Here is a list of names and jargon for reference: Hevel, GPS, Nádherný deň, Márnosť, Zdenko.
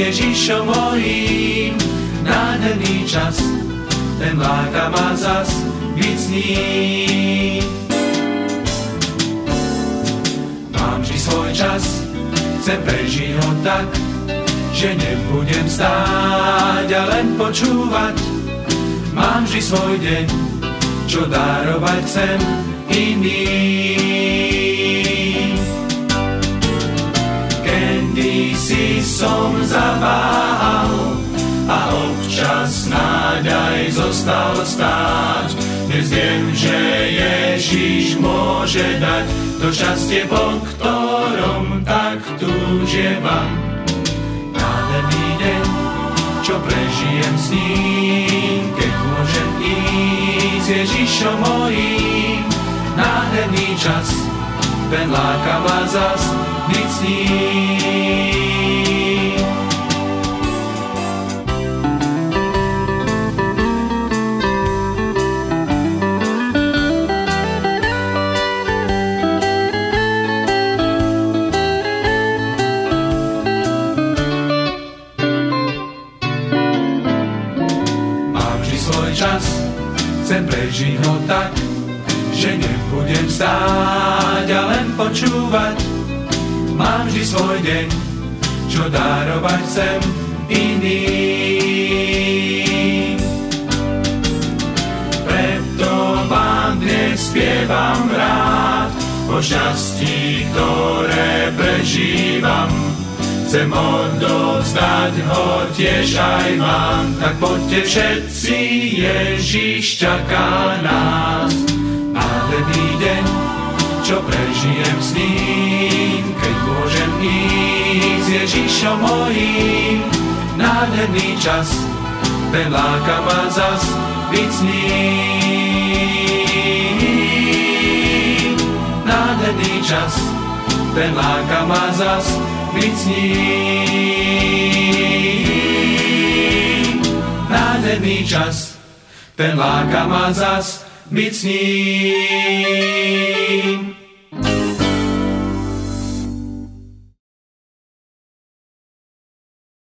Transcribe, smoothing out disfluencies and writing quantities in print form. Ježišom mojím. Nádherný čas, ten láka ma zas byť s ním. Mám vždy svoj čas, chcem prežiť ho tak, že nebudem stáť a len počúvať. Mám vždy svoj deň, čo darovať chcem iným. Kedysi som zaváhal a občas nádej zostal stáť. Dnes viem, že Ježiš môže dať to šťastie, po ktorom tak túžim. Nádherný deň, čo prežijem s ním, keď môžem ísť s Ježišom mojím. Nádherný čas, ten láka ma zas byť s ním. Chcem prežiť ho tak, že nebudem stáť a len počúvať. Mám vždy svoj deň, čo darovať chcem iným. Preto vám dnes spievam rád o šťastí, ktoré prežívam. Chcem odovzdať ho tiež aj vám, tak poďte všetci, Ježiš čaká nás. Nádherný deň, čo prežijem s ním, keď môžem ísť s Ježišom mojím. Nádherný čas, ten láka ma zas byť s ním. Nádherný čas, ten láka ma zas byť s ním. Nádherný čas, ten láka ma zas byť s ním.